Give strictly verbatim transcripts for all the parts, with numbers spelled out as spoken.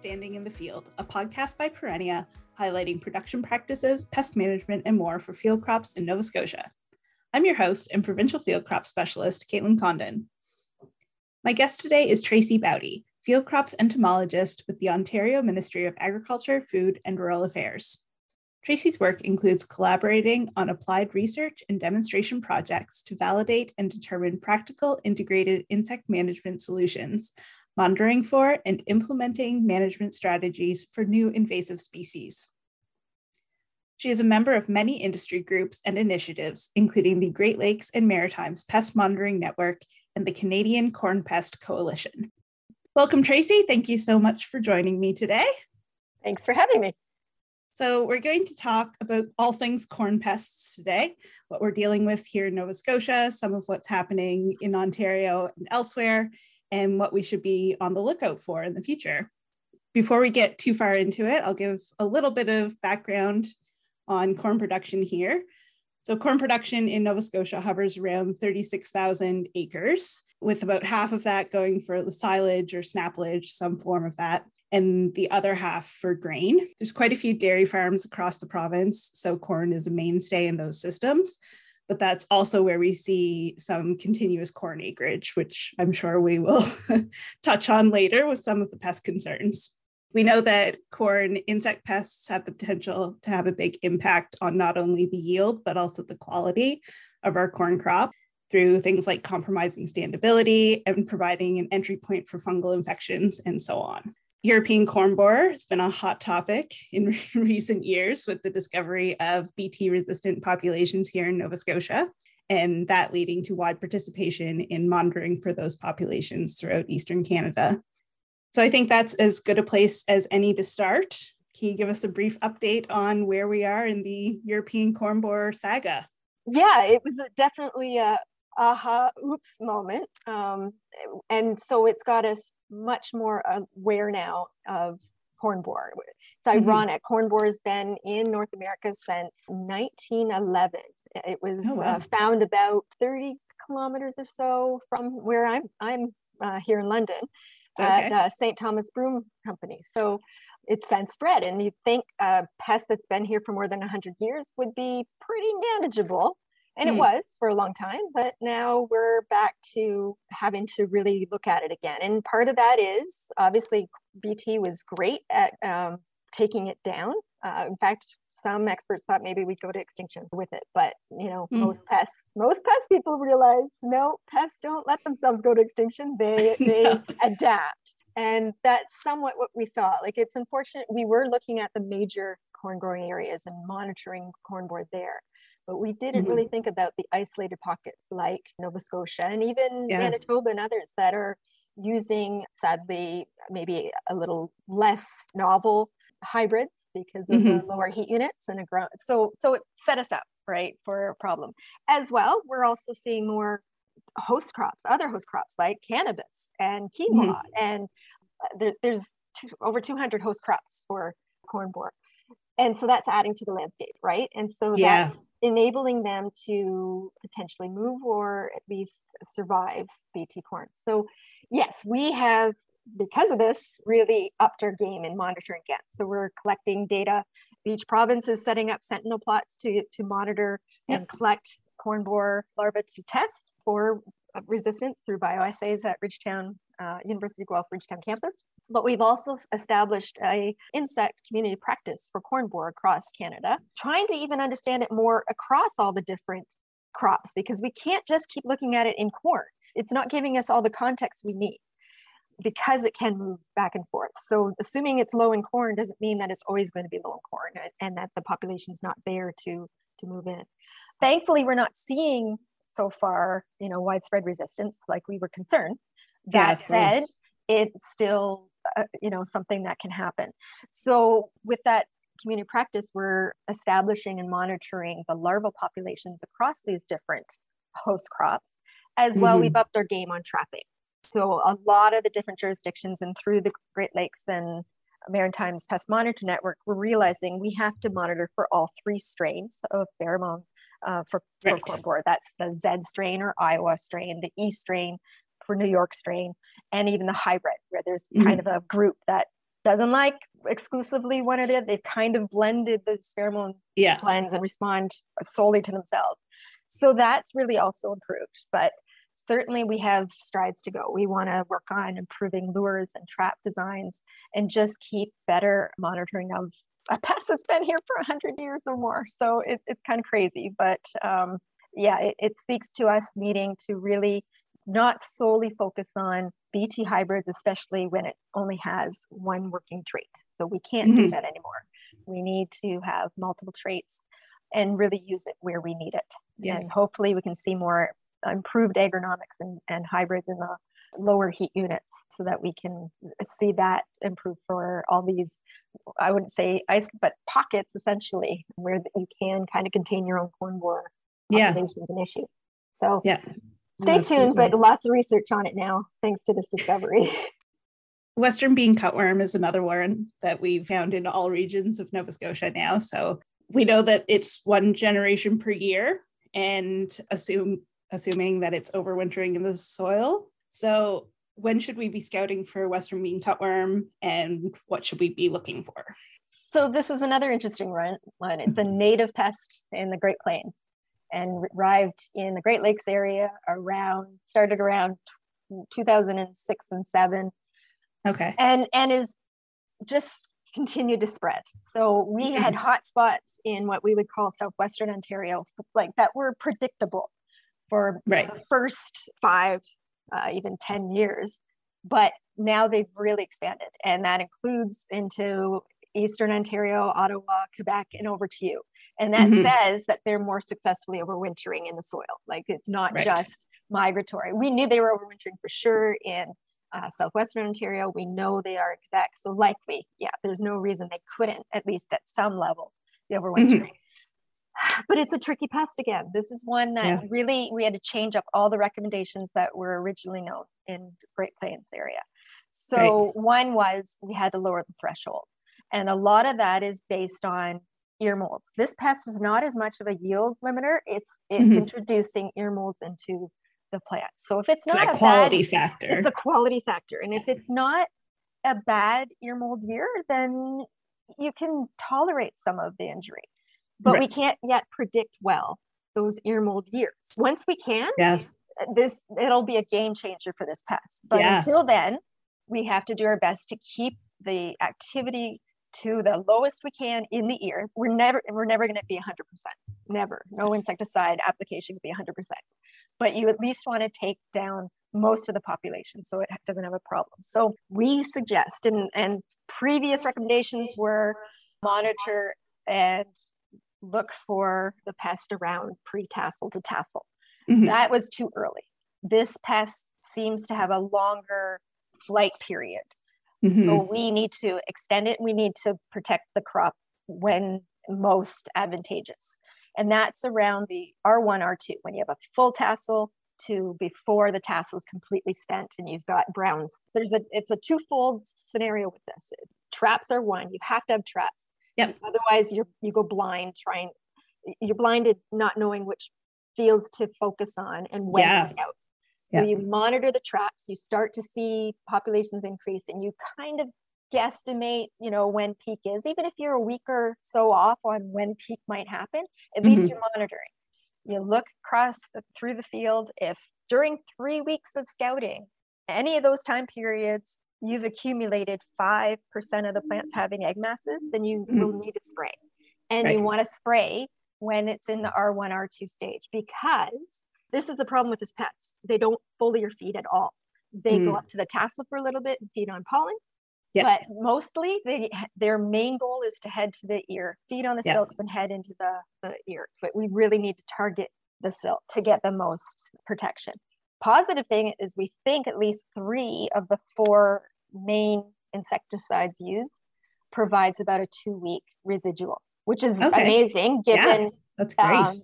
Standing in the Field, a podcast by Perennia, highlighting production practices, pest management, and more for field crops in Nova Scotia. I'm your host and Provincial Field Crop Specialist, Caitlin Condon. My guest today is Tracy Bowdy, Field Crops Entomologist with the Ontario Ministry of Agriculture, Food, and Rural Affairs. Tracy's work includes collaborating on applied research and demonstration projects to validate and determine practical integrated insect management solutions, monitoring for and implementing management strategies for new invasive species. She is a member of many industry groups and initiatives, including the Great Lakes and Maritimes Pest Monitoring Network and the Canadian Corn Pest Coalition. Welcome, Tracy. Thank you so much for joining me today. Thanks for having me. So we're going to talk about all things corn pests today, what we're dealing with here in Nova Scotia, some of what's happening in Ontario and elsewhere, and what we should be on the lookout for in the future. Before we get too far into it, I'll give a little bit of background on corn production here. So corn production in Nova Scotia hovers around thirty-six thousand acres, with about half of that going for silage or snaplage, some form of that, and the other half for grain. There's quite a few dairy farms across the province, so corn is a mainstay in those systems. But that's also where we see some continuous corn acreage, which I'm sure we will touch on later with some of the pest concerns. We know that corn insect pests have the potential to have a big impact on not only the yield, but also the quality of our corn crop through things like compromising standability and providing an entry point for fungal infections and so on. European corn borer has been a hot topic in recent years with the discovery of B T resistant populations here in Nova Scotia, and that leading to wide participation in monitoring for those populations throughout Eastern Canada. So I think that's as good a place as any to start. Can you give us a brief update on where we are in the European corn borer saga? Yeah, it was definitely a aha, uh-huh, oops moment. Um, and so it's got us much more aware now of corn borer. It's ironic. Mm-hmm. Corn borer has been in North America since nineteen eleven. It was oh, wow. uh, found about thirty kilometers or so from where I'm, I'm uh, here in London okay. at uh, Saint Thomas Broom Company. So it's since spread, and you'd think a pest that's been here for more than one hundred years would be pretty manageable. And it was for a long time, but now we're back to having to really look at it again. And part of that is, obviously, B T was great at um, taking it down. Uh, in fact, some experts thought maybe we'd go to extinction with it, but, you know, mm. most pests, most pest people realize, no, pests don't let themselves go to extinction. They, they no. adapt. And that's somewhat what we saw. Like, it's unfortunate. We were looking at the major corn growing areas and monitoring corn borer there, but we didn't mm-hmm. really think about the isolated pockets like Nova Scotia and even yeah. Manitoba and others that are using, sadly, maybe a little less novel hybrids because of mm-hmm. the lower heat units and a grow. So, so it set us up, right, for a problem. As well, we're also seeing more host crops, other host crops like cannabis and quinoa. Mm-hmm. And there, there's two, over two hundred host crops for corn borer. And so that's adding to the landscape, right? And so yeah. that's enabling them to potentially move or at least survive B T corn. So yes, we have, because of this, really upped our game in monitoring again. So we're collecting data. Each province is setting up sentinel plots to, to monitor yep. and collect corn borer larvae to test for resistance through bioassays at Ridgetown, uh, University of Guelph Ridgetown campus. But we've also established a insect community practice for corn borer across Canada, trying to even understand it more across all the different crops, because we can't just keep looking at it in corn. It's not giving us all the context we need because it can move back and forth. So assuming it's low in corn doesn't mean that it's always going to be low in corn and that the population's not there to, to move in. Thankfully, we're not seeing so far, you know, widespread resistance like we were concerned. That yeah, said, it's still Uh, you know, something that can happen. So with that community practice, we're establishing and monitoring the larval populations across these different host crops. As well, mm-hmm. we've upped our game on trapping. So a lot of the different jurisdictions and through the Great Lakes and Maritimes Pest Monitoring Network, we're realizing we have to monitor for all three strains of pheromone uh, for, right. for corn borer. That's the Z strain or Iowa strain, the E strain, for New York strain, and even the hybrid, where there's mm-hmm. kind of a group that doesn't like exclusively one or the other. They've kind of blended the pheromone yeah. blends and respond solely to themselves. So that's really also improved, but certainly we have strides to go. We want to work on improving lures and trap designs and just keep better monitoring of a pest that's been here for a hundred years or more. So it, it's kind of crazy, but um, yeah, it, it speaks to us needing to really not solely focus on B T hybrids, especially when it only has one working trait. So we can't do that anymore. We need to have multiple traits and really use it where we need it. Yeah. And hopefully we can see more improved agronomics and, and hybrids in the lower heat units so that we can see that improve for all these, I wouldn't say ice, but pockets essentially where you can kind of contain your own corn borer populations yeah. and issues. So yeah. Stay Absolutely. tuned, but lots of research on it now, thanks to this discovery. Western bean cutworm is another one that we found in all regions of Nova Scotia now. So we know that it's one generation per year and assume assuming that it's overwintering in the soil. So when should we be scouting for Western bean cutworm and what should we be looking for? So this is another interesting one. It's a native pest in the Great Plains, and arrived in the Great Lakes area around, started around two thousand six and seven. Okay. And and is just continued to spread. So we had hot spots in what we would call Southwestern Ontario, like that were predictable for right. the first five, uh, even ten years. But now they've really expanded. And that includes into Eastern Ontario, Ottawa, Quebec, and over to you. And that mm-hmm. says that they're more successfully overwintering in the soil. Like it's not right. just migratory. We knew they were overwintering for sure in uh, Southwestern Ontario. We know they are in Quebec. So likely, yeah, there's no reason they couldn't, at least at some level, be overwintering. Mm-hmm. But it's a tricky pest again. This is one that yeah. really, we had to change up all the recommendations that were originally known in Great Plains area. So Great. one was we had to lower the threshold. And a lot of that is based on ear molds. This pest is not as much of a yield limiter. It's it's mm-hmm. introducing ear molds into the plant. So if it's, it's not a quality bad, factor, it's a quality factor. And if it's not a bad ear mold year, then you can tolerate some of the injury. But right. we can't yet predict well those ear mold years. Once we can, yeah. this it'll be a game changer for this pest. But yeah. until then, we have to do our best to keep the activity to the lowest we can in the ear. We're never we're never going to be one hundred percent. Never. No insecticide application can be one hundred percent. But you at least want to take down most of the population so it doesn't have a problem. So we suggest, and, and previous recommendations were monitor and look for the pest around pre-tassel to tassel. Mm-hmm. That was too early. This pest seems to have a longer flight period. Mm-hmm. So we need to extend it. We need to protect the crop when most advantageous. And that's around the R one, R two, when you have a full tassel to before the tassel is completely spent and you've got browns. There's a, it's a twofold scenario with this. Traps are one, you have to have traps. Yep. Otherwise you're, you go blind trying, you're blinded not knowing which fields to focus on and when yeah. to scout. So yeah. you monitor the traps, you start to see populations increase, and you kind of guesstimate, you know, when peak is, even if you're a week or so off on when peak might happen, at mm-hmm. least you're monitoring. You look across the, through the field. If during three weeks of scouting, any of those time periods, you've accumulated five percent of the plants having egg masses, then you mm-hmm. will need to spray. And right. you want to spray when it's in the R one, R two stage, because this is the problem with this pest. They don't foliar feed at all. They mm. go up to the tassel for a little bit and feed on pollen. Yep. But mostly they, their main goal is to head to the ear, feed on the yep. silks and head into the, the ear. But we really need to target the silk to get the most protection. Positive thing is we think at least three of the four main insecticides used provides about a two-week residual, which is okay. amazing given yeah, that's great. Um,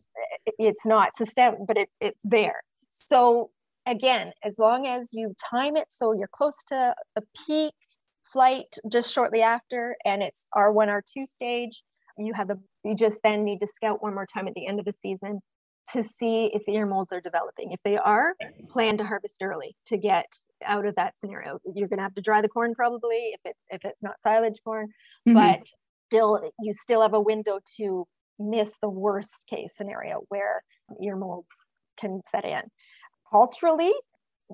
it's not systemic, but it, it's there. So again, as long as you time it so you're close to a peak flight just shortly after, and it's R one, R two stage, you have the, you just then need to scout one more time at the end of the season to see if the ear molds are developing. If they are, plan to harvest early to get out of that scenario. You're going to have to dry the corn probably if it's if it's not silage corn, mm-hmm. but still you still have a window to miss the worst case scenario where ear molds can set in. Culturally,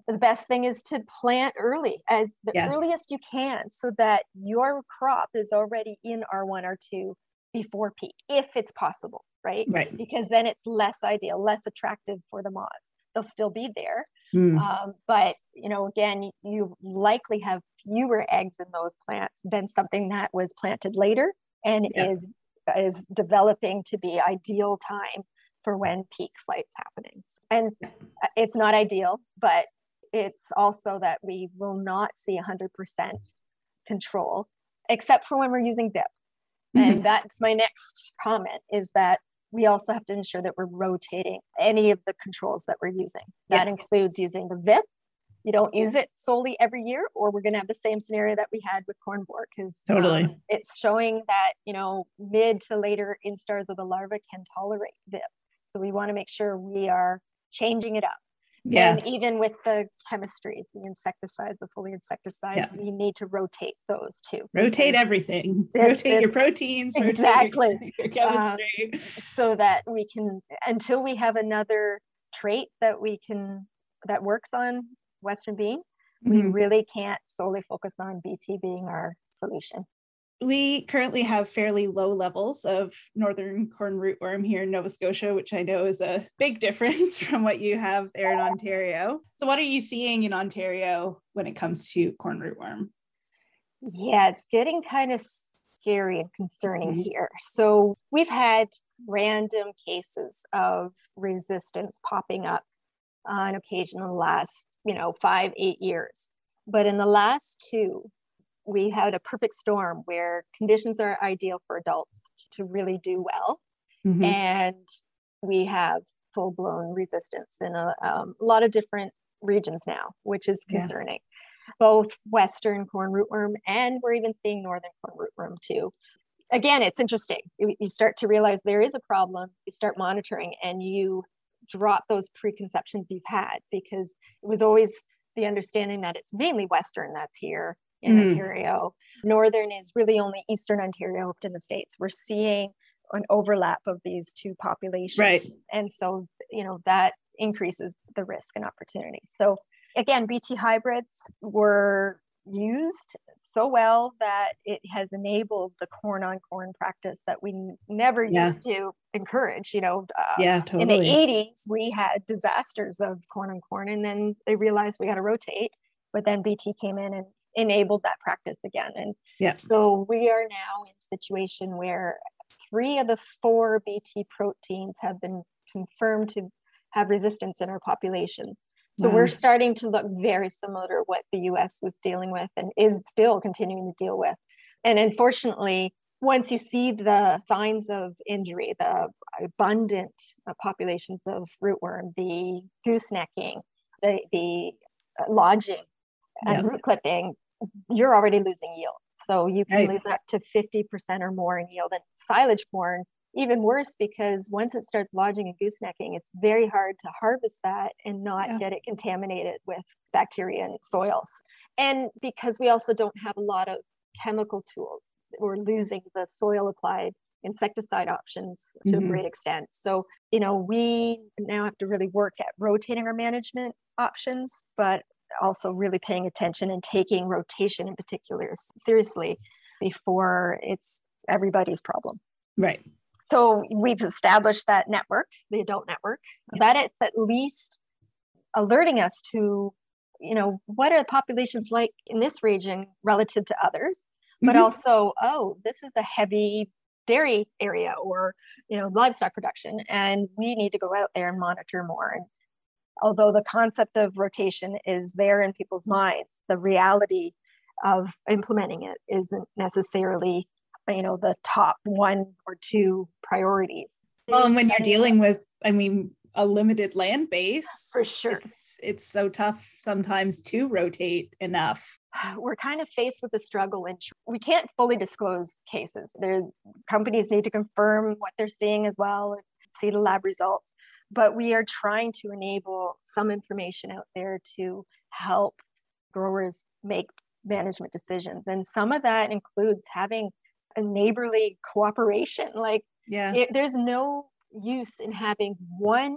the best thing is to plant early, as the yeah. earliest you can, so that your crop is already in R one, R two before peak, if it's possible, right? Right. Because then it's less ideal, less attractive for the moths. They'll still be there. Mm. Um, but, you know, again, you likely have fewer eggs in those plants than something that was planted later and yeah. is is developing to be ideal time for when peak flight's happening. And yeah. it's not ideal, but it's also that we will not see one hundred percent control, except for when we're using dip. And that's my next comment, is that we also have to ensure that we're rotating any of the controls that we're using. That yeah. includes using the V I P. You don't use it solely every year, or we're going to have the same scenario that we had with corn borer, because totally. um, it's showing that, you know, mid to later instars of the larva can tolerate V I P. So we want to make sure we are changing it up. Yeah. And even with the chemistries, the insecticides, the foliar insecticides, yeah. we need to rotate those too. Rotate everything. This, rotate this, your proteins. Exactly. Rotate your, your chemistry. Um, so that we can, until we have another trait that we can, that works on Western bean, mm-hmm. we really can't solely focus on B T being our solution. We currently have fairly low levels of northern corn rootworm here in Nova Scotia, which I know is a big difference from what you have there in Ontario. So what are you seeing in Ontario when it comes to corn rootworm? Yeah, it's getting kind of scary and concerning here. So we've had random cases of resistance popping up on occasion in the last, you know, five, eight years. But in the last two, we had a perfect storm where conditions are ideal for adults to really do well. Mm-hmm. And we have full-blown resistance in a, um, a lot of different regions now, which is concerning. Yeah. Both Western corn rootworm, and we're even seeing northern corn rootworm too. Again, it's interesting. You start to realize there is a problem, you start monitoring, and you drop those preconceptions you've had, because it was always the understanding that it's mainly Western that's here in mm. Ontario. Northern is really only Eastern Ontario up in the States. We're seeing an overlap of these two populations. Right. And so, you know, that increases the risk and opportunity. So again, B T hybrids were used so well that it has enabled the corn on corn practice that we never yeah. used to encourage. You know, uh, yeah, totally. In the eighties, we had disasters of corn on corn, and then they realized we got to rotate, but then B T came in and enabled that practice again. And yeah. so we are now in a situation where three of the four B T proteins have been confirmed to have resistance in our populations. So wow. we're starting to look very similar to what the U S was dealing with and is still continuing to deal with. And unfortunately, once you see the signs of injury, the abundant populations of rootworm, the goosenecking, the, the lodging and yeah. root clipping, you're already losing yield. So you can right. lose up to fifty percent or more in yield. And silage corn, even worse, because once it starts lodging and goosenecking, it's very hard to harvest that and not yeah. get it contaminated with bacteria and soils. And because we also don't have a lot of chemical tools, we're losing the soil applied insecticide options to mm-hmm. a great extent. So, you know, we now have to really work at rotating our management options, but also really paying attention and taking rotation in particular seriously before it's everybody's problem. Right. So we've established that network, the adult network, yeah. that it's at least alerting us to, you know, what are the populations like in this region relative to others, but mm-hmm. also, oh, this is a heavy dairy area or, you know, livestock production, and we need to go out there and monitor more. And although the concept of rotation is there in people's minds, the reality of implementing it isn't necessarily, you know, the top one or two priorities. Well, and when you're dealing with, I mean, a limited land base, for sure, it's, it's so tough sometimes to rotate enough. We're kind of faced with a struggle, and we can't fully disclose cases. There, companies need to confirm what they're seeing as well, see the lab results. But we are trying to enable some information out there to help growers make management decisions. And some of that includes having a neighborly cooperation. Like yeah. it, there's no use in having one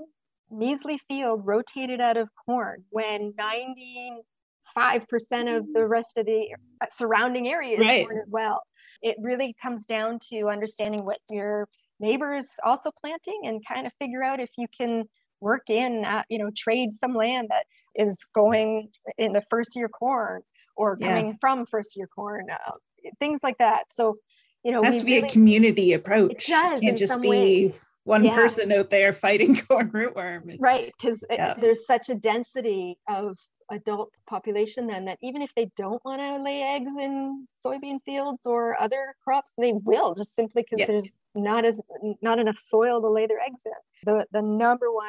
measly field rotated out of corn when ninety-five percent of the rest of the surrounding area is right. corn as well. It really comes down to understanding what your neighbors also planting and kind of figure out if you can work in, uh, you know, trade some land that is going into first year corn or coming yeah. from first year corn, uh, things like that. So, you know, it has to be really, a community approach. It does, can't just be ways. one yeah. person out there fighting corn rootworm. Right. Because yeah. there's such a density of adult population then that even if they don't want to lay eggs in soybean fields or other crops, they will just simply because yes. there's not as not enough soil to lay their eggs in. The the number one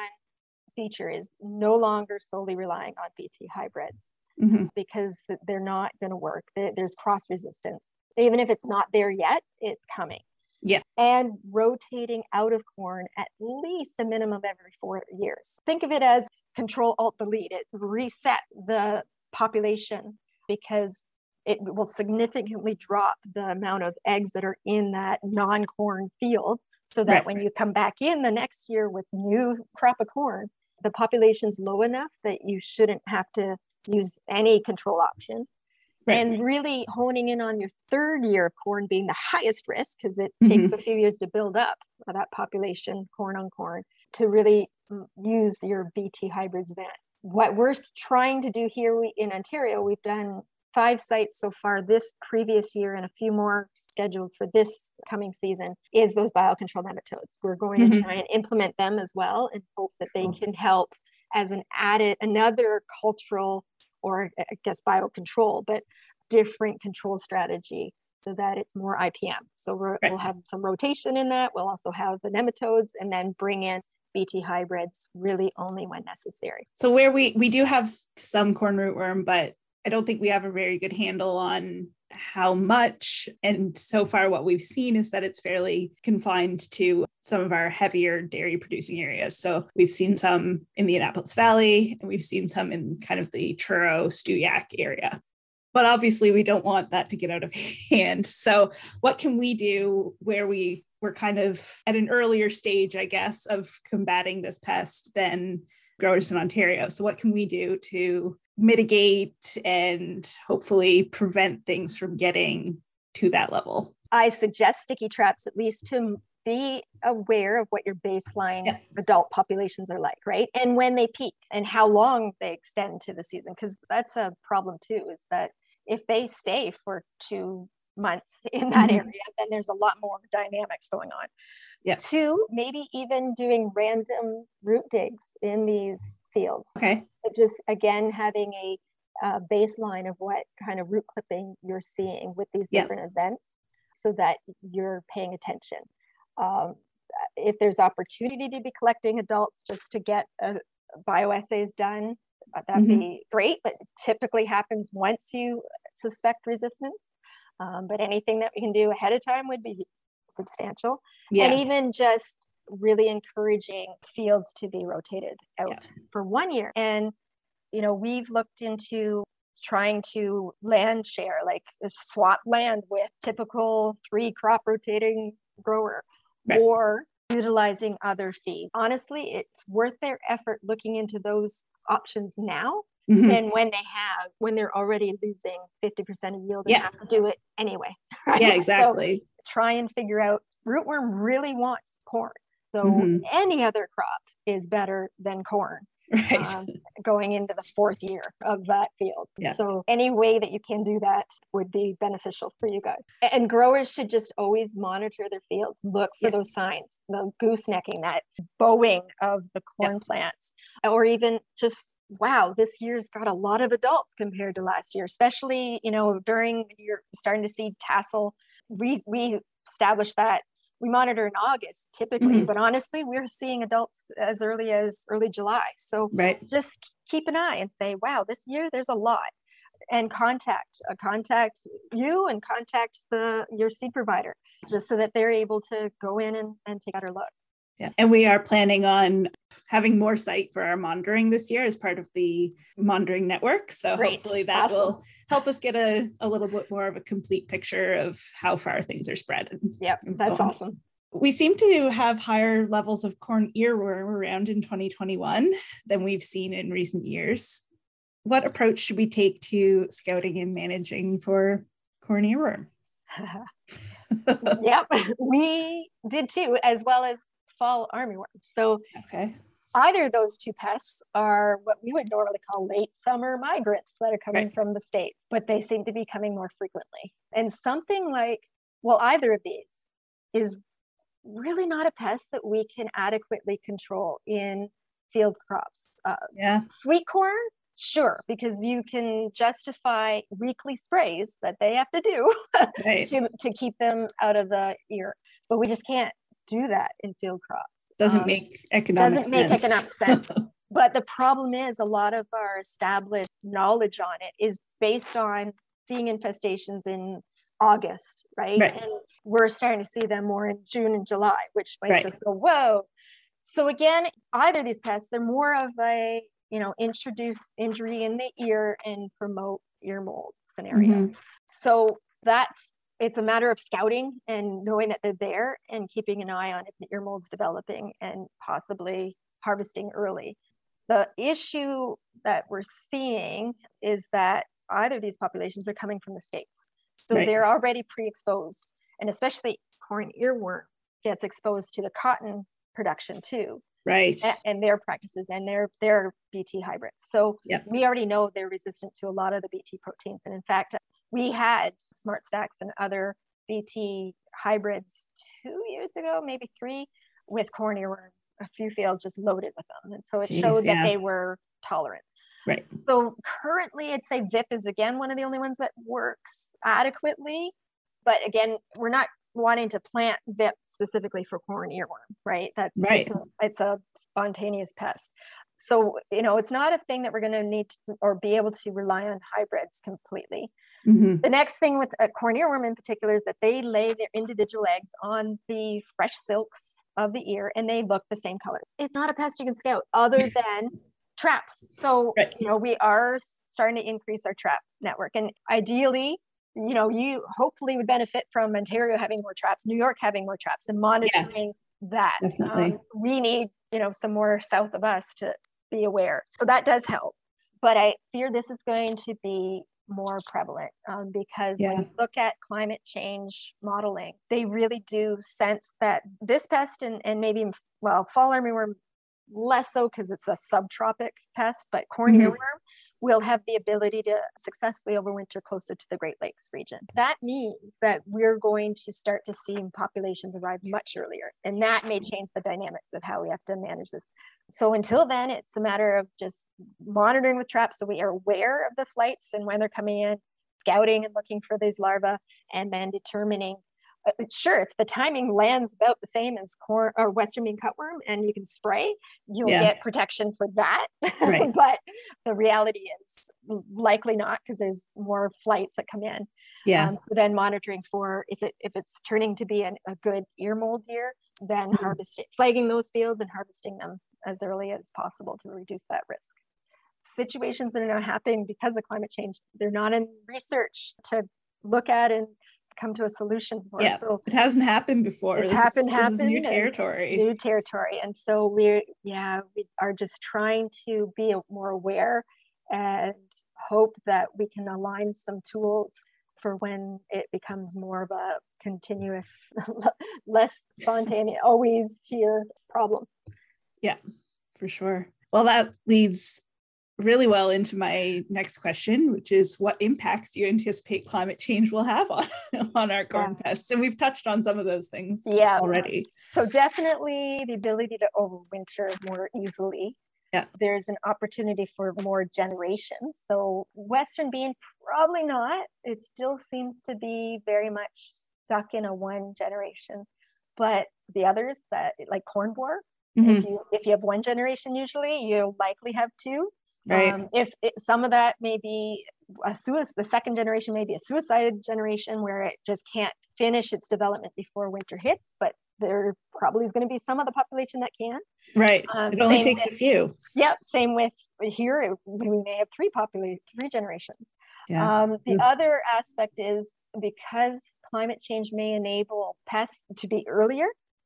feature is no longer solely relying on B T hybrids mm-hmm. because they're not going to work. There, there's cross resistance. Even if it's not there yet, it's coming. Yeah. And rotating out of corn at least a minimum every four years. Think of it as control alt delete. It reset the population because it will significantly drop the amount of eggs that are in that non-corn field so that right, when right. you come back in the next year with new crop of corn, the population's low enough that you shouldn't have to use any control option. Right, and right. really honing in on your third year of corn being the highest risk because it mm-hmm. takes a few years to build up that population corn on corn to really use your B T hybrids then. What we're trying to do here we, in Ontario, we've done five sites so far this previous year and a few more scheduled for this coming season is those biocontrol nematodes. We're going mm-hmm. to try and implement them as well and hope that they can help as an added, another cultural or I guess biocontrol, but different control strategy so that it's more I P M. So we're, right. we'll have some rotation in that. We'll also have the nematodes and then bring in B T hybrids really only when necessary. So where we, we do have some corn rootworm, but I don't think we have a very good handle on how much. And so far what we've seen is that it's fairly confined to some of our heavier dairy producing areas. So we've seen some in the Annapolis Valley, and we've seen some in kind of the Truro, Stewiacke area. But obviously we don't want that to get out of hand. So what can we do where we we're kind of at an earlier stage, I guess, of combating this pest than growers in Ontario? So what can we do to mitigate and hopefully prevent things from getting to that level? I suggest sticky traps, at least to be aware of what your baseline yeah. adult populations are like, right? And when they peak and how long they extend to the season, because that's a problem too, is that if they stay for two months in that mm-hmm. area, then there's a lot more dynamics going on. Yeah. Two, maybe even doing random root digs in these fields. Okay. But just again, having a uh, baseline of what kind of root clipping you're seeing with these yeah. different events so that you're paying attention. Um, if there's opportunity to be collecting adults just to get uh, bioassays done, uh, that'd mm-hmm. be great, but it typically happens once you suspect resistance. Um, but anything that we can do ahead of time would be substantial. Yeah. And even just really encouraging fields to be rotated out yeah. for one year. And, you know, we've looked into trying to land share, like swap land with typical three crop rotating grower right. or utilizing other feed. Honestly, it's worth their effort looking into those options now. Mm-hmm. than when they have, when they're already losing fifty percent of yield and yeah. have to do it anyway. Right? Yeah, exactly. So try and figure out, rootworm really wants corn. So mm-hmm. any other crop is better than corn right. um, going into the fourth year of that field. Yeah. So any way that you can do that would be beneficial for you guys. And growers should just always monitor their fields, look for yeah. those signs, the goosenecking, that bowing of the corn yeah. plants, or even just wow, this year's got a lot of adults compared to last year, especially, you know, during you're starting to see tassel. We, we established that we monitor in August typically, mm-hmm. but honestly, we're seeing adults as early as early July. So right. just keep an eye and say, wow, this year there's a lot, and contact, uh, contact you and contact the, your seed provider just so that they're able to go in and, and take a better look. Yeah. And we are planning on having more site for our monitoring this year as part of the monitoring network. So Great. hopefully that awesome. will help us get a, a little bit more of a complete picture of how far things are spread. Yep, and that's so awesome. We seem to have higher levels of corn earworm around in twenty twenty-one than we've seen in recent years. What approach should we take to scouting and managing for corn earworm? Yep, we did too, as well as fall armyworm. So okay. either of those two pests are what we would normally call late summer migrants that are coming right. from the States, but they seem to be coming more frequently. And something like, well, either of these is really not a pest that we can adequately control in field crops. Uh, yeah. Sweet corn, sure, because you can justify weekly sprays that they have to do right. to, to keep them out of the ear. But we just can't do that in field crops. Doesn't um, make economic doesn't sense. Doesn't make economic sense. But the problem is a lot of our established knowledge on it is based on seeing infestations in August, right? right. And we're starting to see them more in June and July, which makes right. us go, whoa. So again, either of these pests, they're more of a, you know, introduce injury in the ear and promote ear mold scenario. Mm-hmm. So that's, it's a matter of scouting and knowing that they're there and keeping an eye on if the ear mold's developing and possibly harvesting early. The issue that we're seeing is that either of these populations are coming from the States. So right. they're already pre-exposed, and especially corn earworm gets exposed to the cotton production too. Right. And their practices and their, their B T hybrids. So yep. we already know they're resistant to a lot of the B T proteins. And in fact, we had Smart Stacks and other B T hybrids two years ago, maybe three, with corn earworm, a few fields just loaded with them. And so it Jeez, showed yeah. that they were tolerant. Right. So currently, I'd say V I P is again one of the only ones that works adequately. But again, we're not wanting to plant V I P specifically for corn earworm, right? That's right. It's, a, it's a spontaneous pest. So, you know, it's not a thing that we're going to need to, or be able to rely on hybrids completely. Mm-hmm. The next thing with a corn earworm in particular is that they lay their individual eggs on the fresh silks of the ear and they look the same color. It's not a pest you can scout other than traps. So, right. you know, we are starting to increase our trap network, and ideally, you know, you hopefully would benefit from Ontario having more traps, New York having more traps, and monitoring yeah, that. Um, we need, you know, some more south of us to be aware. So that does help. But I fear this is going to be more prevalent um, because yeah. when you look at climate change modeling, they really do sense that this pest and, and maybe, well, fall armyworm less so because it's a subtropic pest, but corn mm-hmm. earworm will have the ability to successfully overwinter closer to the Great Lakes region. That means that we're going to start to see populations arrive much earlier, and that may change the dynamics of how we have to manage this. So until then, it's a matter of just monitoring with traps so we are aware of the flights and when they're coming in, scouting and looking for these larvae, and then determining sure, if the timing lands about the same as corn or Western bean cutworm and you can spray, you'll yeah. get protection for that. Right. But the reality is likely not, because there's more flights that come in. Yeah. Um, so then monitoring for if it if it's turning to be an, a good ear mold year, then mm-hmm. harvesting, flagging those fields and harvesting them as early as possible to reduce that risk. Situations that are now happening because of climate change, they're not in research to look at and come to a solution for. Yeah, so it hasn't happened before. It's this happened, is, happened. This is new territory. New territory. And so we, yeah, we are just trying to be more aware and hope that we can align some tools for when it becomes more of a continuous, less spontaneous, always here problem. Yeah, for sure. Well, that leads really well into my next question, which is what impacts do you anticipate climate change will have on, on our corn yeah. pests? And we've touched on some of those things yeah, already. So definitely the ability to overwinter more easily. Yeah. There's an opportunity for more generations. So Western bean, probably not. It still seems to be very much stuck in a one generation. But the others that like corn borer, mm-hmm. if you, if you have one generation, usually you'll likely have two. Right. Um, if it, some of that may be a suicide, the second generation may be a suicide generation where it just can't finish its development before winter hits, but there probably is going to be some of the population that can. Right. Um, it only takes with, a few. Yeah. Same with here. It, we may have three population, three generations. Yeah. Um, the mm. other aspect is because climate change may enable pests to be earlier,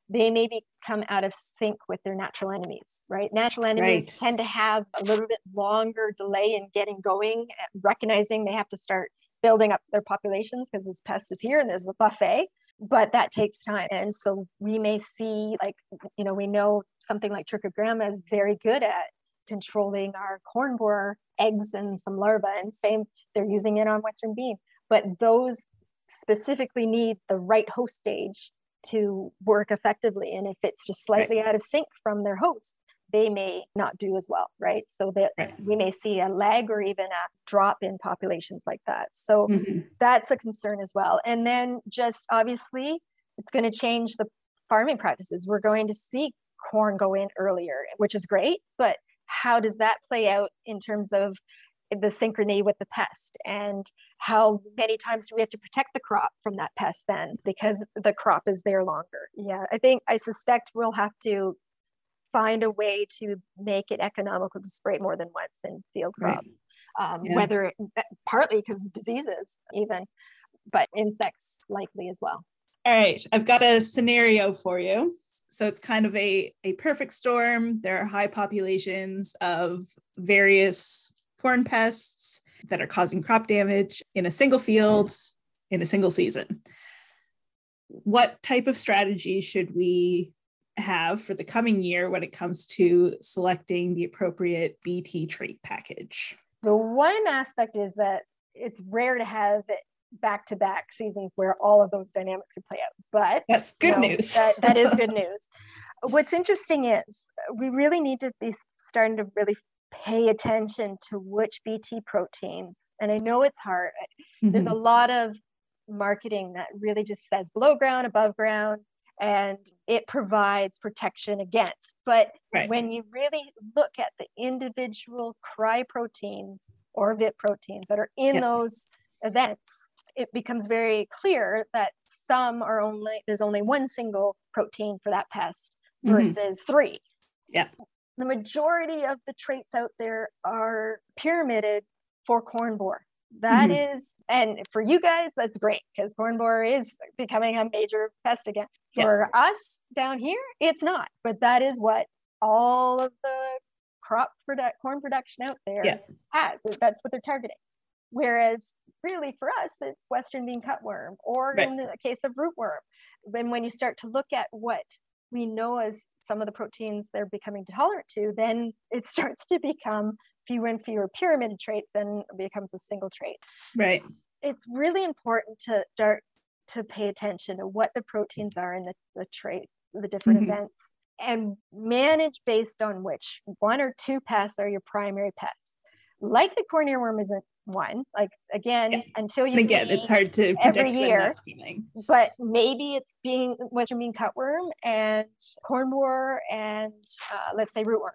they may be come out of sync with their natural enemies, right? Natural enemies right. tend to have a little bit longer delay in getting going, recognizing they have to start building up their populations because this pest is here and there's a buffet, but that takes time. And so we may see, like, you know, we know something like trichogramma is very good at controlling our corn borer eggs and some larvae, and same, they're using it on Western bean, but those specifically need the right host stage to work effectively. And if it's just slightly right. out of sync from their host, they may not do as well, right? So that right. we may see a lag or even a drop in populations like that. So mm-hmm. that's a concern as well. And then just obviously it's going to change the farming practices. We're going to see corn go in earlier, which is great, but how does that play out in terms of the synchrony with the pest, and how many times do we have to protect the crop from that pest then, because the crop is there longer? Yeah, I think, I suspect we'll have to find a way to make it economical to spray more than once in field crops, right. um, yeah. whether it, partly because diseases even, but insects likely as well. All right, I've got a scenario for you. So it's kind of a, a perfect storm. There are high populations of various corn pests that are causing crop damage in a single field, in a single season. What type of strategy should we have for the coming year when it comes to selecting the appropriate B T trait package? The one aspect is that it's rare to have back-to-back seasons where all of those dynamics could play out, but that's good you know, news. that, that is good news. What's interesting is we really need to be starting to really pay attention to which B T proteins. And I know it's hard. Mm-hmm. There's a lot of marketing that really just says below ground, above ground, and it provides protection against. But right. when you really look at the individual cry proteins or vit proteins that are in yeah. those events, it becomes very clear that some are only, there's only one single protein for that pest versus mm-hmm. three. Yeah. The majority of the traits out there are pyramided for corn borer. That mm-hmm. is, and for you guys, that's great because corn borer is becoming a major pest again. Yeah. For us down here, it's not, but that is what all of the crop produ- corn production out there yeah. has. That's what they're targeting. Whereas really for us, it's Western bean cutworm, or right. in the case of rootworm. Then when you start to look at what we know as some of the proteins they're becoming tolerant to, then it starts to become fewer and fewer pyramided traits and becomes a single trait. Right. It's really important to start to pay attention to what the proteins are in the, the trait, the different mm-hmm. events, and manage based on which one or two pests are your primary pests. Like the corn earworm isn't one, like again, yeah. until you again, see it's hard to every year, but maybe it's being Western bean cutworm and corn borer and uh, let's say rootworm.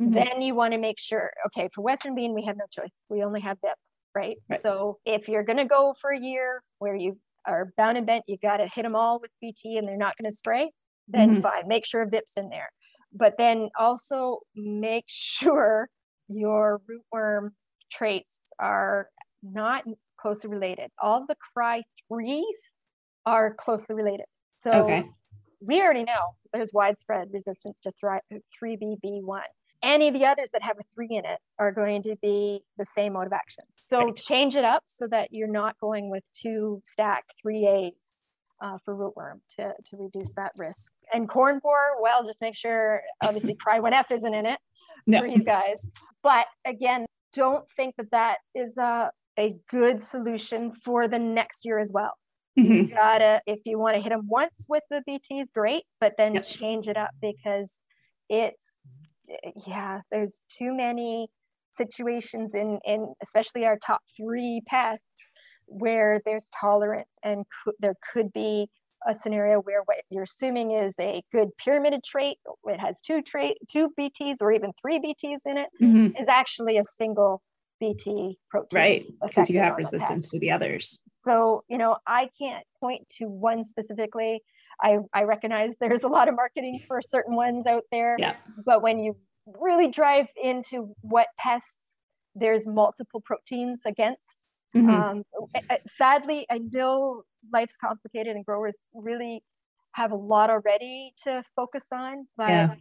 Mm-hmm. Then you want to make sure, okay, for Western bean, we have no choice. We only have vip, right? right? So if you're going to go for a year where you are bound and bent, you got to hit them all with B T and they're not going to spray, then mm-hmm. fine, make sure vip's in there. But then also make sure your rootworm traits are not closely related. All the cry threes are closely related. So okay. we already know there's widespread resistance to three B B one. Any of the others that have a three in it are going to be the same mode of action. So right. change it up so that you're not going with two stack three A's uh, for rootworm to, to reduce that risk. And corn borer, well, just make sure obviously cry one F isn't in it no. for you guys. But again, don't think that that is a, a good solution for the next year as well. Mm-hmm. You gotta, if you want to hit them once with the B Ts, great, but then yep. change it up because it's, yeah, there's too many situations in, in especially our top three pests where there's tolerance, and co- there could be a scenario where what you're assuming is a good pyramided trait, it has two trait, two B Ts or even three B Ts in it, mm-hmm. is actually a single B T protein. Right, because you have resistance to the others. So, you know, I can't point to one specifically. I, I recognize there's a lot of marketing for certain ones out there, yeah. but when you really drive into what pests there's multiple proteins against, mm-hmm. um, sadly, I know life's complicated and growers really have a lot already to focus on, but yeah.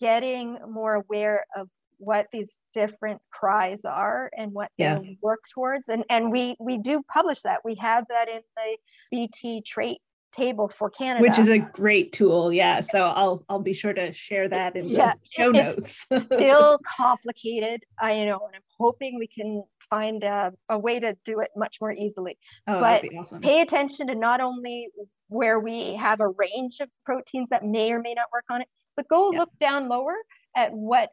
getting more aware of what these different cries are and what yeah. they work towards. And, and we, we do publish that. We have that in the B T trait table for Canada, which is a great tool. Yeah. So I'll, I'll be sure to share that in yeah. the show notes. It's still complicated, I know, and I'm hoping we can find a, a way to do it much more easily. Oh, but that'd be awesome. Pay attention to not only where we have a range of proteins that may or may not work on it, but go yeah. look down lower at what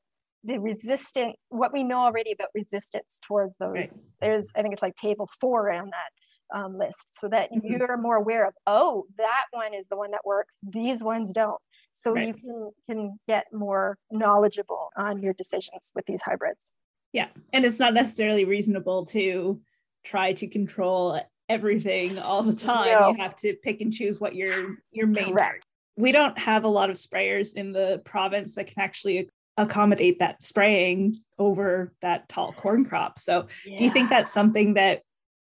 the resistant, what we know already about resistance towards those. Right. There's, I think it's like table four on that um, list, so that mm-hmm. you're more aware of, oh, that one is the one that works. These ones don't. So right. you can, can get more knowledgeable on your decisions with these hybrids. Yeah. And it's not necessarily reasonable to try to control everything all the time. No. You have to pick and choose what your, your main target. We don't have a lot of sprayers in the province that can actually accommodate that spraying over that tall corn crop. So yeah. do you think that's something that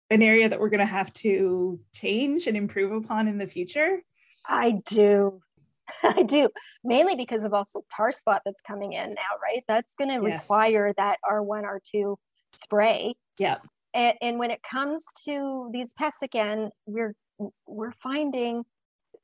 an area that we're going to have to change and improve upon in the future? I do. I do, mainly because of also tar spot that's coming in now, right? That's going to yes. require that R one, R two spray. Yeah. And, and when it comes to these pests, again, we're, we're finding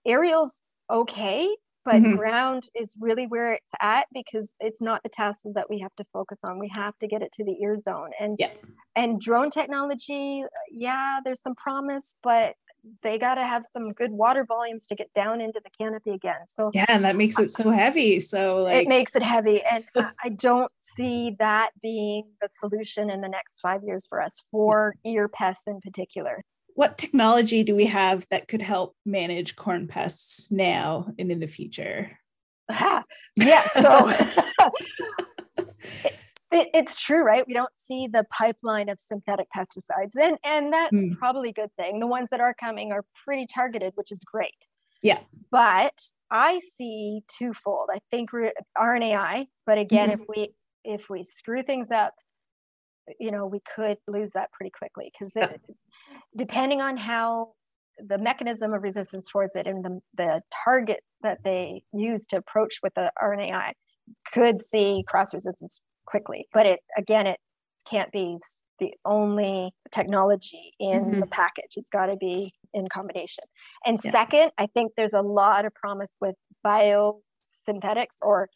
aerials okay, but mm-hmm. ground is really where it's at, because it's not the tassel that we have to focus on. We have to get it to the ear zone. And, yeah. and drone technology, yeah, there's some promise, but they got to have some good water volumes to get down into the canopy again. So yeah, and that makes it so heavy. So like... it makes it heavy. And I don't see that being the solution in the next five years for us, for ear pests in particular. What technology do we have that could help manage corn pests now and in the future? yeah, so it, it, it's true, right? We don't see the pipeline of synthetic pesticides, and, and that's mm. probably a good thing. The ones that are coming are pretty targeted, which is great. Yeah. But I see twofold. I think we're R N A I, but again, mm. if we if we screw things up, you know, we could lose that pretty quickly, because yeah. depending on how the mechanism of resistance towards it and the, the target that they use to approach with the R N A I, could see cross resistance quickly. But it, again, it can't be the only technology in mm-hmm. the package. It's got to be in combination. And yeah. second, I think there's a lot of promise with biosynthetics or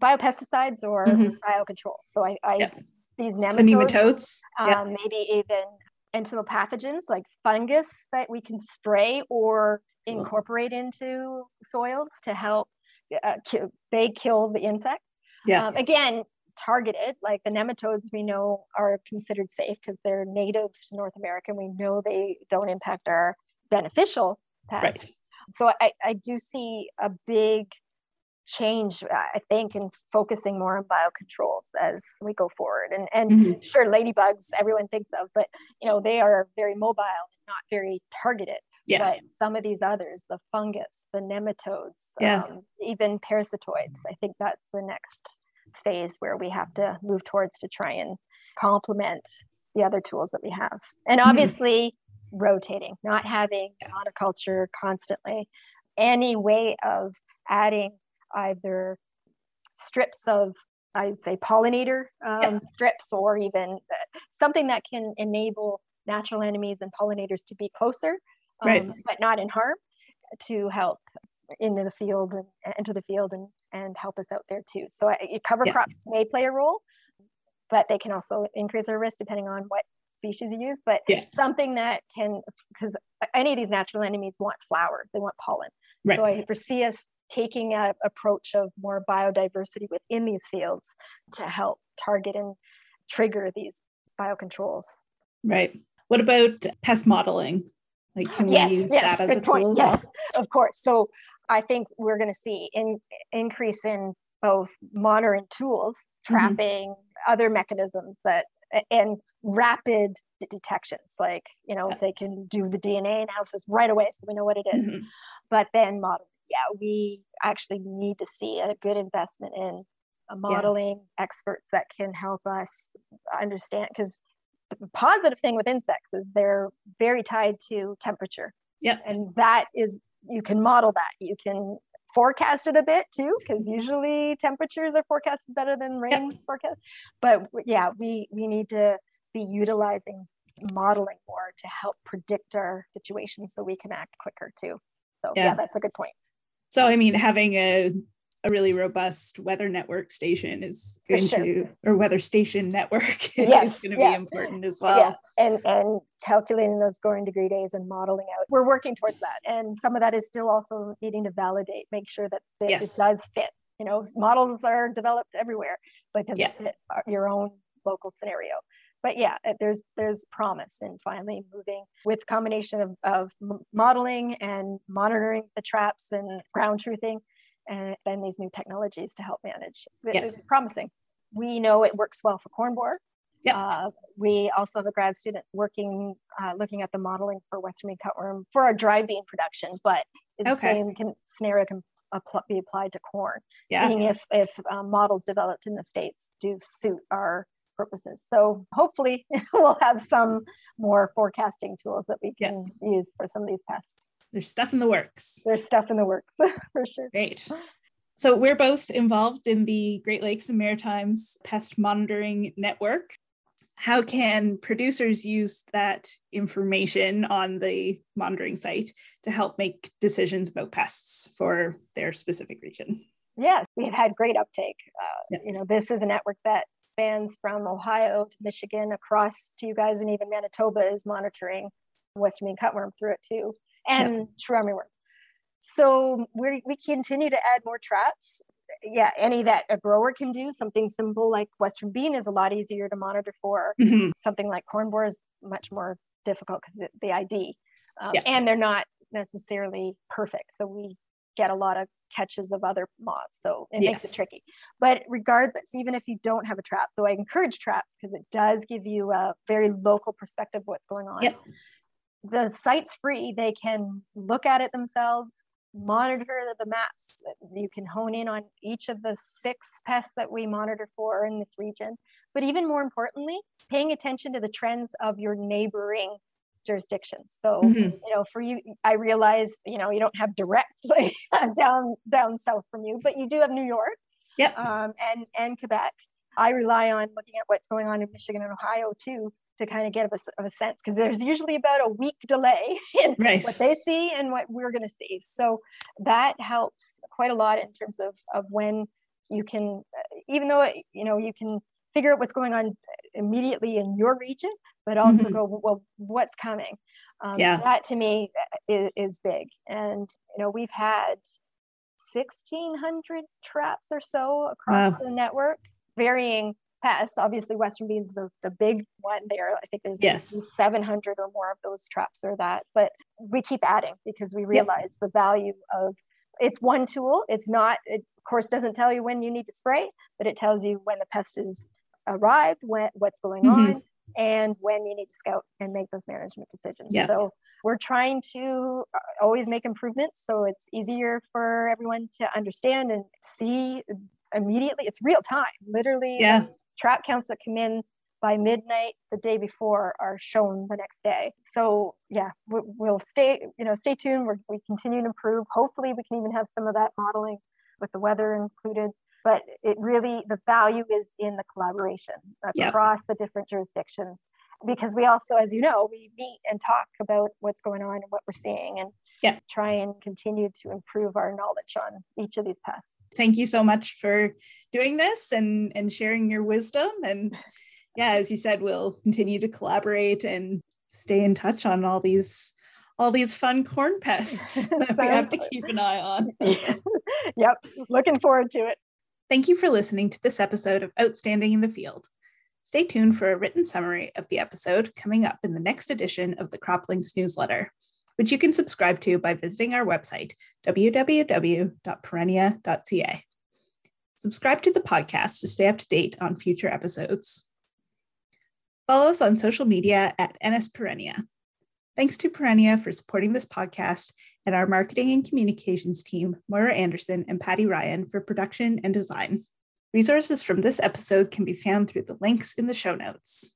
biopesticides or mm-hmm. biocontrols. So I, I yeah. these nematodes, the nematodes. Um, yeah. maybe even entomopathogens like fungus that we can spray or incorporate into soils to help uh, kill, they kill the insects. Yeah. Um, again, targeted, like the nematodes we know are considered safe because they're native to North America. We know they don't impact our beneficial pests. Right. So I, I do see a big change, I think, in focusing more on biocontrols as we go forward. And and mm-hmm. sure, ladybugs, everyone thinks of, but you know, they are very mobile and not very targeted. Yeah. But some of these others, the fungus, the nematodes, yeah. um, even parasitoids, I think that's the next phase where we have to move towards to try and complement the other tools that we have. And obviously mm-hmm. rotating, not having monoculture constantly, any way of adding either strips of, I'd say, pollinator um, yeah. strips, or even something that can enable natural enemies and pollinators to be closer, um, right. but not in harm, to help into the field and enter the field and, and help us out there too. So uh, cover yeah. crops may play a role, but they can also increase our risk depending on what species you use, but yeah. something that can, because any of these natural enemies want flowers, they want pollen. Right. So I foresee us taking an approach of more biodiversity within these fields to help target and trigger these biocontrols. Right. What about pest modeling? Like, can yes, we use yes, that as a point. tool? Yes, well? Of course. So I think we're going to see an increase in both monitoring tools, trapping, mm-hmm. other mechanisms that and rapid detections, like, you know, yeah. they can do the D N A analysis right away, so we know what it is. Mm-hmm. But then modeling, yeah, we actually need to see a good investment in a modeling yeah. experts that can help us understand, because the positive thing with insects is they're very tied to temperature. Yeah. And that is, you can model that. You can forecast it a bit too, because usually temperatures are forecasted better than rain yeah. forecast. But yeah, we, we need to be utilizing modeling more to help predict our situations so we can act quicker too. So yeah, yeah that's a good point. So, I mean, having a a really robust weather network station is going sure. to, or weather station network yes, is going to yeah. be important as well. Yeah. And and calculating those growing degree days and modeling out, we're working towards that. And some of that is still also needing to validate, make sure that it, yes. it does fit. You know, models are developed everywhere, but does yeah. it fit your own local scenario? But yeah, there's there's promise in finally moving with combination of, of modeling and monitoring the traps and ground truthing, and then these new technologies to help manage. It's yeah. promising. We know it works well for corn borer. Yeah. Uh, we also have a grad student working, uh, looking at the modeling for western mean cutworm for our dry bean production, but the okay. same can, scenario can apl- be applied to corn, yeah. seeing if, if uh, models developed in the States do suit our purposes. So hopefully we'll have some more forecasting tools that we can yeah. use for some of these pests. There's stuff in the works. There's stuff in the works, for sure. Great. So we're both involved in the Great Lakes and Maritimes Pest Monitoring Network. How can producers use that information on the monitoring site to help make decisions about pests for their specific region? Yes, we've had great uptake. Uh, yeah. You know, this is a network that spans from Ohio to Michigan, across to you guys, and even Manitoba is monitoring western mean cutworm through it too. And yep. true armyworm. So we we continue to add more traps. Yeah, any that a grower can do. Something simple like western bean is a lot easier to monitor for. Mm-hmm. Something like corn borer is much more difficult because the I D. Um, yeah. And they're not necessarily perfect. So we get a lot of catches of other moths. So it yes. makes it tricky. But regardless, even if you don't have a trap, though I encourage traps because it does give you a very local perspective of what's going on. Yep. The site's free. They can look at it themselves, monitor the maps. You can hone in on each of the six pests that we monitor for in this region. But even more importantly, paying attention to the trends of your neighboring jurisdictions. So, mm-hmm. you know, for you, I realize, you know, you don't have direct like, down down south from you, but you do have New York yeah, um, and, and Quebec. I rely on looking at what's going on in Michigan and Ohio too, to kind of get a, a sense, because there's usually about a week delay in right. what they see and what we're going to see. So that helps quite a lot in terms of, of when you can, even though, you know, you can figure out what's going on immediately in your region, but also mm-hmm. go, well, what's coming? Um, yeah. That to me is, is big. And, you know, we've had sixteen hundred traps or so across wow. the network, varying pests. Obviously, western bean's the, the big one there. I think there's yes. seven hundred or more of those traps or that. But we keep adding because we realize yep. the value of it's one tool. It's not, it of course doesn't tell you when you need to spray, but it tells you when the pest is arrived, when, what's going mm-hmm. on, and when you need to scout and make those management decisions. Yep. So we're trying to always make improvements so it's easier for everyone to understand and see immediately. It's real time, literally. Yeah. Um, trap counts that come in by midnight the day before are shown the next day. So yeah, we'll stay, you know, stay tuned. We're, we continue to improve. Hopefully we can even have some of that modeling with the weather included, but it really, the value is in the collaboration across yep. the different jurisdictions, because we also, as you know, we meet and talk about what's going on and what we're seeing and yep. try and continue to improve our knowledge on each of these pests. Thank you so much for doing this and, and sharing your wisdom. And yeah, as you said, we'll continue to collaborate and stay in touch on all these all these fun corn pests that we have to keep an eye on. Yep, looking forward to it. Thank you for listening to this episode of Outstanding in the Field. Stay tuned for a written summary of the episode coming up in the next edition of the Croplinks newsletter, which you can subscribe to by visiting our website, w w w dot perennia dot c a. Subscribe to the podcast to stay up to date on future episodes. Follow us on social media at N S Perennia. Thanks to Perennia for supporting this podcast and our marketing and communications team, Moira Anderson and Patty Ryan, for production and design. Resources from this episode can be found through the links in the show notes.